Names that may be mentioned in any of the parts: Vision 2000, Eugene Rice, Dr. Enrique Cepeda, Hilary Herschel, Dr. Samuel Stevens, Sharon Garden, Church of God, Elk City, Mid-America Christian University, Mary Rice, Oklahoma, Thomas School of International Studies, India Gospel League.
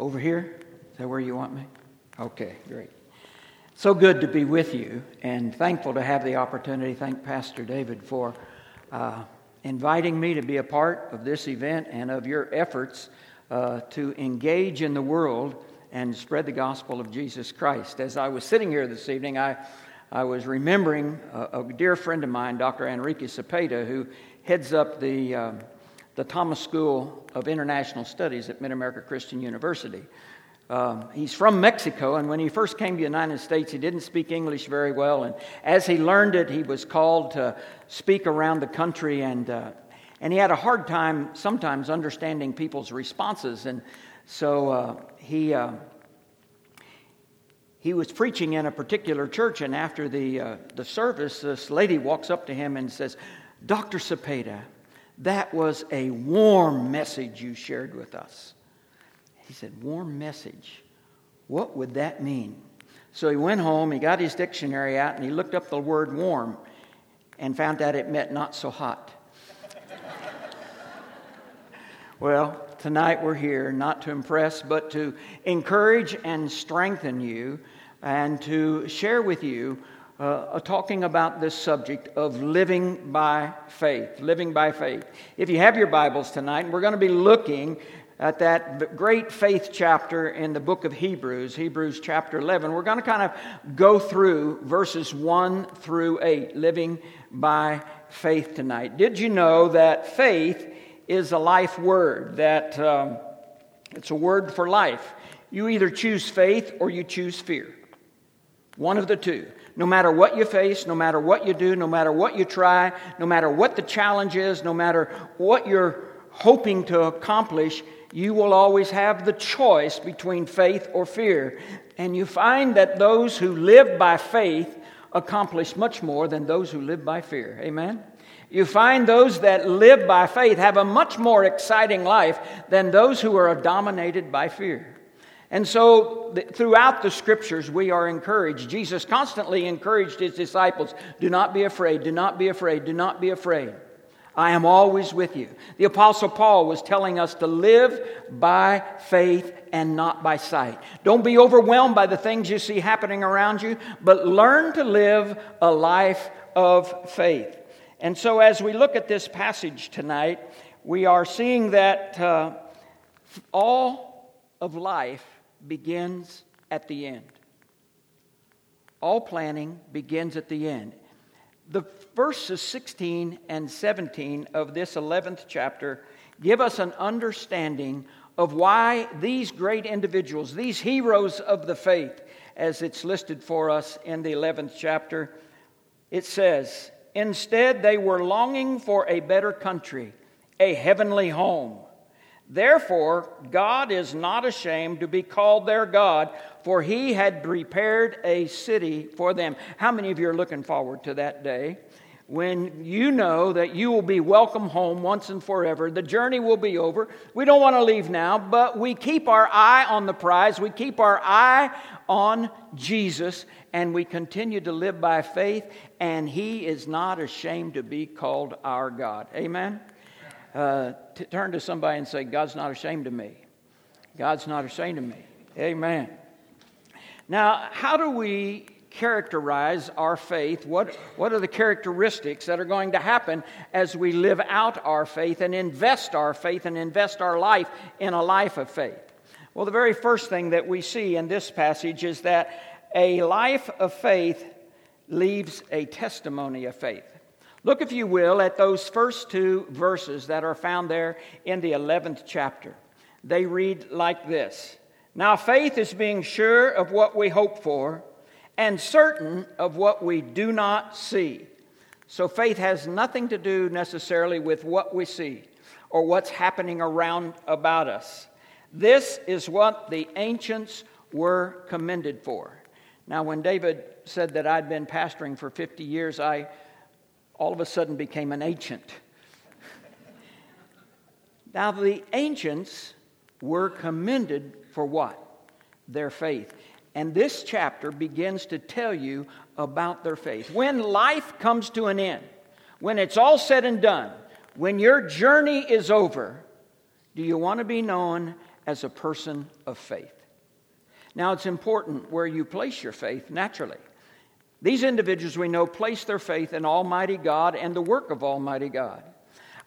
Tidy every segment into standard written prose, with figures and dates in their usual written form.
Over here? Is that where you want me? Okay, great. So good to be with you, and thankful to have the opportunity. Thank Pastor David for inviting me to be a part of this event and of your efforts to engage in the world and spread the gospel of Jesus Christ. As I was sitting here this evening, I was remembering a dear friend of mine, Dr. Enrique Cepeda, who heads up the Thomas School of International Studies at Mid-America Christian University. He's from Mexico, and when he first came to the United States, he didn't speak English very well. And as he learned it, he was called to speak around the country, and he had a hard time sometimes understanding people's responses. And so he was preaching in a particular church, and after the service, this lady walks up to him and says, "Dr. Cepeda, that was a warm message you shared with us." He said, "Warm message? What would that mean?" So he went home, he got his dictionary out, and he looked up the word warm and found out it meant not so hot. Well, tonight we're here not to impress, but to encourage and strengthen you and to share with you talking about this subject of living by faith, living by faith. If you have your Bibles tonight, we're going to be looking at that great faith chapter in the book of Hebrews, Hebrews chapter 11. We're going to kind of go through verses 1 through 8, living by faith tonight. Did you know that faith is a life word, that it's a word for life? You either choose faith or you choose fear, one of the two. No matter what you face, no matter what you do, no matter what you try, no matter what the challenge is, no matter what you're hoping to accomplish, you will always have the choice between faith or fear. And you find that those who live by faith accomplish much more than those who live by fear. Amen? You find those that live by faith have a much more exciting life than those who are dominated by fear. And so throughout the Scriptures, we are encouraged. Jesus constantly encouraged His disciples, "Do not be afraid, do not be afraid, do not be afraid. I am always with you." The Apostle Paul was telling us to live by faith and not by sight. Don't be overwhelmed by the things you see happening around you, but learn to live a life of faith. And so as we look at this passage tonight, we are seeing that all of life begins at the end. All planning begins at the end. The verses 16 and 17 of this 11th chapter give us an understanding of why these great individuals, these heroes of the faith, as it's listed for us in the 11th chapter, it says, "Instead, they were longing for a better country, a heavenly home. Therefore, God is not ashamed to be called their God, for He had prepared a city for them." How many of you are looking forward to that day when you know that you will be welcome home once and forever? The journey will be over. We don't want to leave now, but we keep our eye on the prize. We keep our eye on Jesus, and we continue to live by faith, and He is not ashamed to be called our God. Amen? Turn to somebody and say, "God's not ashamed of me. God's not ashamed of me." Amen. Now, how do we characterize our faith? What are the characteristics that are going to happen as we live out our faith and invest our faith and invest our life in a life of faith? Well, the very first thing that we see in this passage is that a life of faith leaves a testimony of faith. Look, if you will, at those first two verses that are found there in the 11th chapter. They read like this: "Now faith is being sure of what we hope for and certain of what we do not see." So faith has nothing to do necessarily with what we see or what's happening around about us. "This is what the ancients were commended for." Now, when David said that I'd been pastoring for 50 years, I all of a sudden became an ancient. Now, the ancients were commended for what? Their faith. And this chapter begins to tell you about their faith. When life comes to an end, when it's all said and done, when your journey is over, do you want to be known as a person of faith. Now, it's important where you place your faith naturally. These individuals we know place their faith in Almighty God and the work of Almighty God.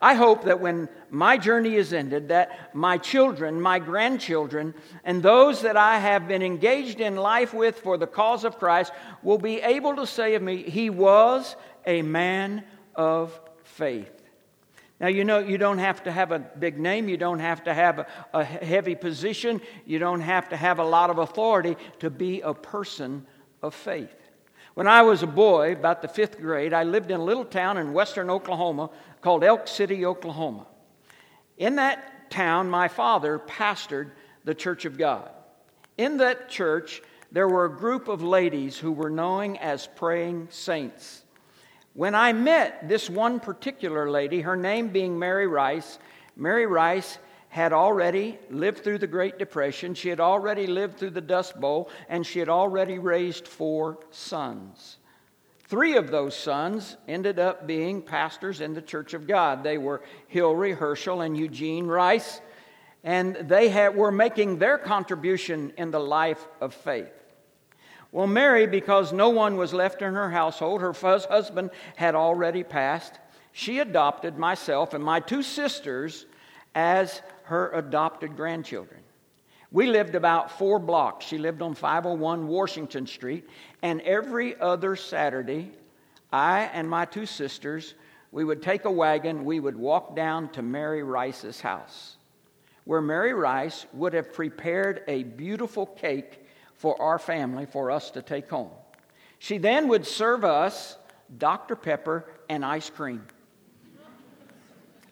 I hope that when my journey is ended, that my children, my grandchildren, and those that I have been engaged in life with for the cause of Christ will be able to say of me, he was a man of faith. Now, you know, you don't have to have a big name. You don't have to have a heavy position. You don't have to have a lot of authority to be a person of faith. When I was a boy, about the fifth grade, I lived in a little town in western Oklahoma called Elk City, Oklahoma. In that town, my father pastored the Church of God. In that church, there were a group of ladies who were known as praying saints. When I met this one particular lady, her name being Mary Rice, Mary Rice had already lived through the Great Depression, she had already lived through the Dust Bowl, and she had already raised 4 sons. 3 of those sons ended up being pastors in the Church of God. They were Hilary Herschel and Eugene Rice, and they were making their contribution in the life of faith. Well, Mary, because no one was left in her household, her husband had already passed, she adopted myself and my 2 sisters as her adopted grandchildren. We lived about 4 blocks. She lived on 501 Washington Street, and every other Saturday, I and my 2 sisters, we would take a wagon, we would walk down to Mary Rice's house, where Mary Rice would have prepared a beautiful cake for our family, for us to take home. She then would serve us Dr. Pepper and ice cream.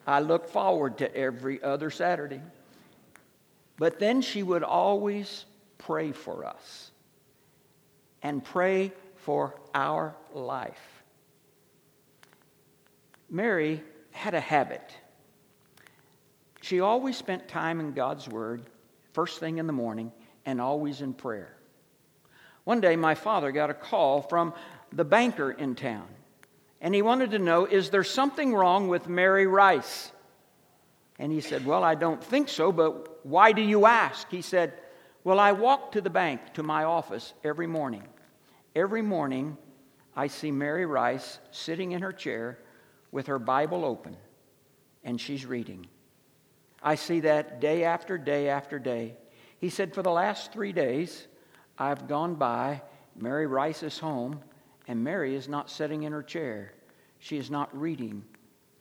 I looked forward to every other Saturday. But then she would always pray for us and pray for our life. Mary had a habit. She always spent time in God's Word first thing in the morning and always in prayer. One day my father got a call from the banker in town. And he wanted to know, is there something wrong with Mary Rice? And he said, well, I don't think so, but why do you ask? He said, well, I walk to the bank, to my office every morning. Every morning, I see Mary Rice sitting in her chair with her Bible open, and she's reading. I see that day after day after day. He said, for the last 3 days, I've gone by Mary Rice's home, and Mary is not sitting in her chair. She is not reading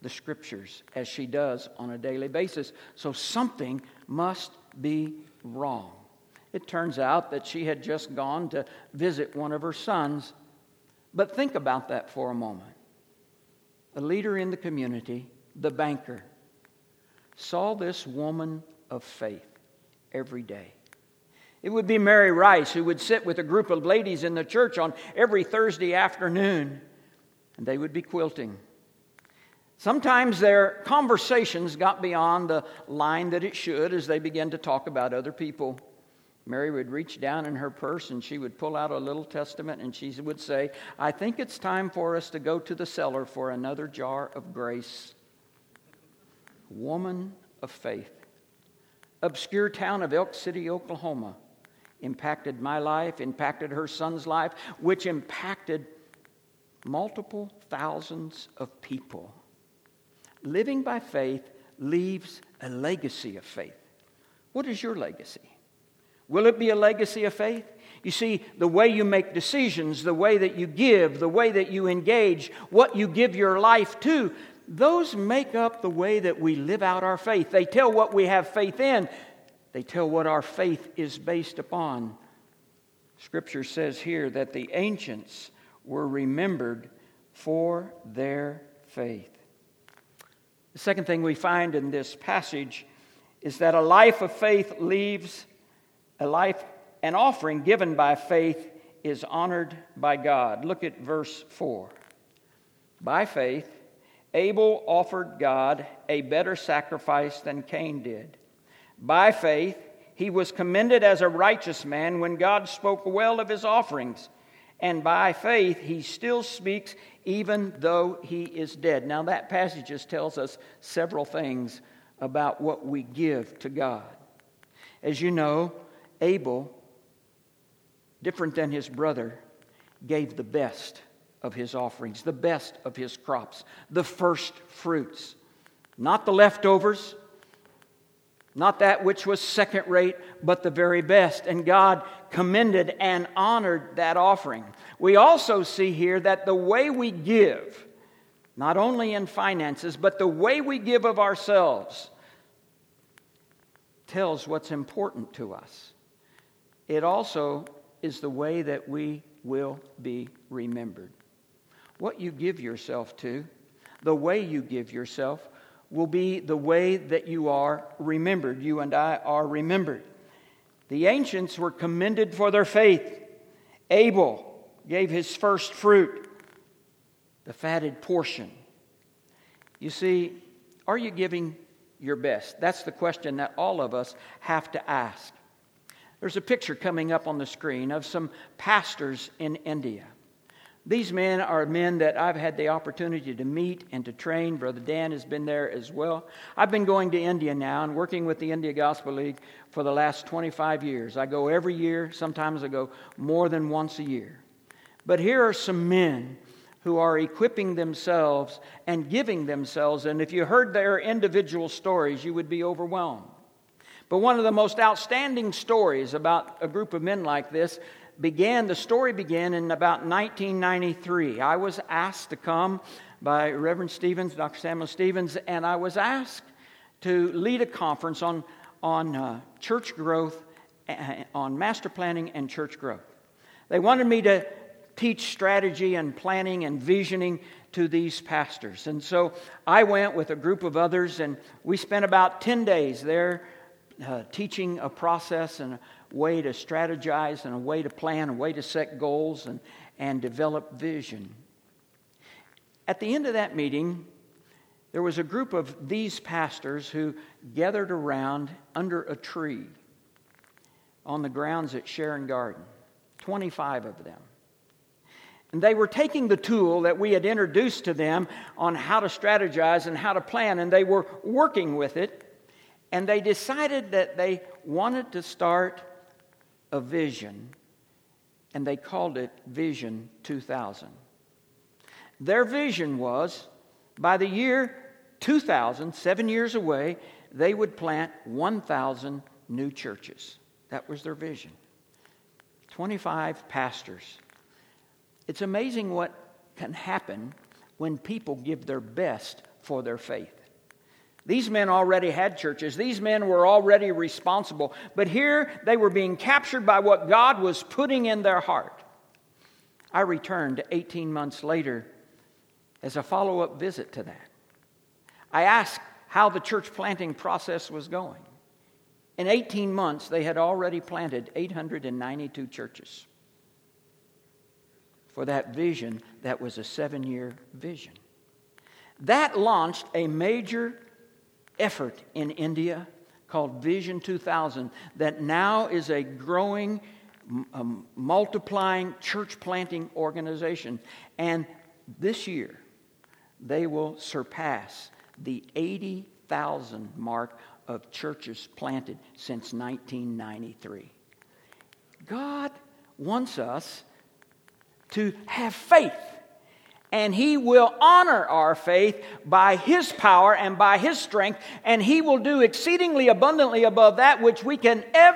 the scriptures as she does on a daily basis. So something must be wrong. It turns out that she had just gone to visit one of her sons. But think about that for a moment. A leader in the community, the banker, saw this woman of faith every day. It would be Mary Rice who would sit with a group of ladies in the church on every Thursday afternoon, and they would be quilting. Sometimes their conversations got beyond the line that it should as they began to talk about other people. Mary would reach down in her purse and she would pull out a little testament and she would say, I think it's time for us to go to the cellar for another jar of grace. Woman of faith. Obscure town of Elk City, Oklahoma. Impacted my life, impacted her son's life, which impacted multiple thousands of people. Living by faith leaves a legacy of faith. What is your legacy? Will it be a legacy of faith? You see, the way you make decisions, the way that you give, the way that you engage, what you give your life to, those make up the way that we live out our faith. They tell what we have faith in. They tell what our faith is based upon. Scripture says here that the ancients were remembered for their faith. The second thing we find in this passage is that a life of faith leaves a life, an offering given by faith is honored by God. Look at verse 4. By faith, Abel offered God a better sacrifice than Cain did. By faith, he was commended as a righteous man when God spoke well of his offerings. And by faith, he still speaks even though he is dead. Now, that passage just tells us several things about what we give to God. As you know, Abel, different than his brother, gave the best of his offerings, the best of his crops, the first fruits, not the leftovers, not that which was second rate, but the very best. And God commended and honored that offering. We also see here that the way we give, not only in finances, but the way we give of ourselves, tells what's important to us. It also is the way that we will be remembered. What you give yourself to, the way you give yourself, will be the way that you are remembered. You and I are remembered. The ancients were commended for their faith. Abel gave his first fruit, the fatted portion. You see, are you giving your best? That's the question that all of us have to ask. There's a picture coming up on the screen of some pastors in India. These men are men that I've had the opportunity to meet and to train. Brother Dan has been there as well. I've been going to India now and working with the India Gospel League for the last 25 years. I go every year. Sometimes I go more than once a year. But here are some men who are equipping themselves and giving themselves. And if you heard their individual stories, you would be overwhelmed. But one of the most outstanding stories about a group of men like this began in about 1993. I was asked to come by Reverend Stevens, Dr. Samuel Stevens, and I was asked to lead a conference on church growth, on master planning and church growth. They wanted me to teach strategy and planning and visioning to these pastors. And so I went with a group of others, and we spent about 10 days there teaching a process and a way to strategize and a way to plan, a way to set goals and develop vision. At the end of that meeting, there was a group of these pastors who gathered around under a tree on the grounds at Sharon Garden, 25 of them. And they were taking the tool that we had introduced to them on how to strategize and how to plan, and they were working with it, and they decided that they wanted to start a vision, and they called it Vision 2000. Their vision was, by the year 2000, 7 years away, they would plant 1,000 new churches. That was their vision. 25 pastors. It's amazing what can happen when people give their best for their faith. These men already had churches. These men were already responsible. But here they were being captured by what God was putting in their heart. I returned 18 months later as a follow-up visit to that. I asked how the church planting process was going. In 18 months, they had already planted 892 churches for that vision that was a 7-year vision. That launched a major effort in India called Vision 2000 that now is a growing, multiplying church planting organization. And this year, they will surpass the 80,000 mark of churches planted since 1993. God wants us to have faith. And He will honor our faith by His power and by His strength. And He will do exceedingly abundantly above that which we can ever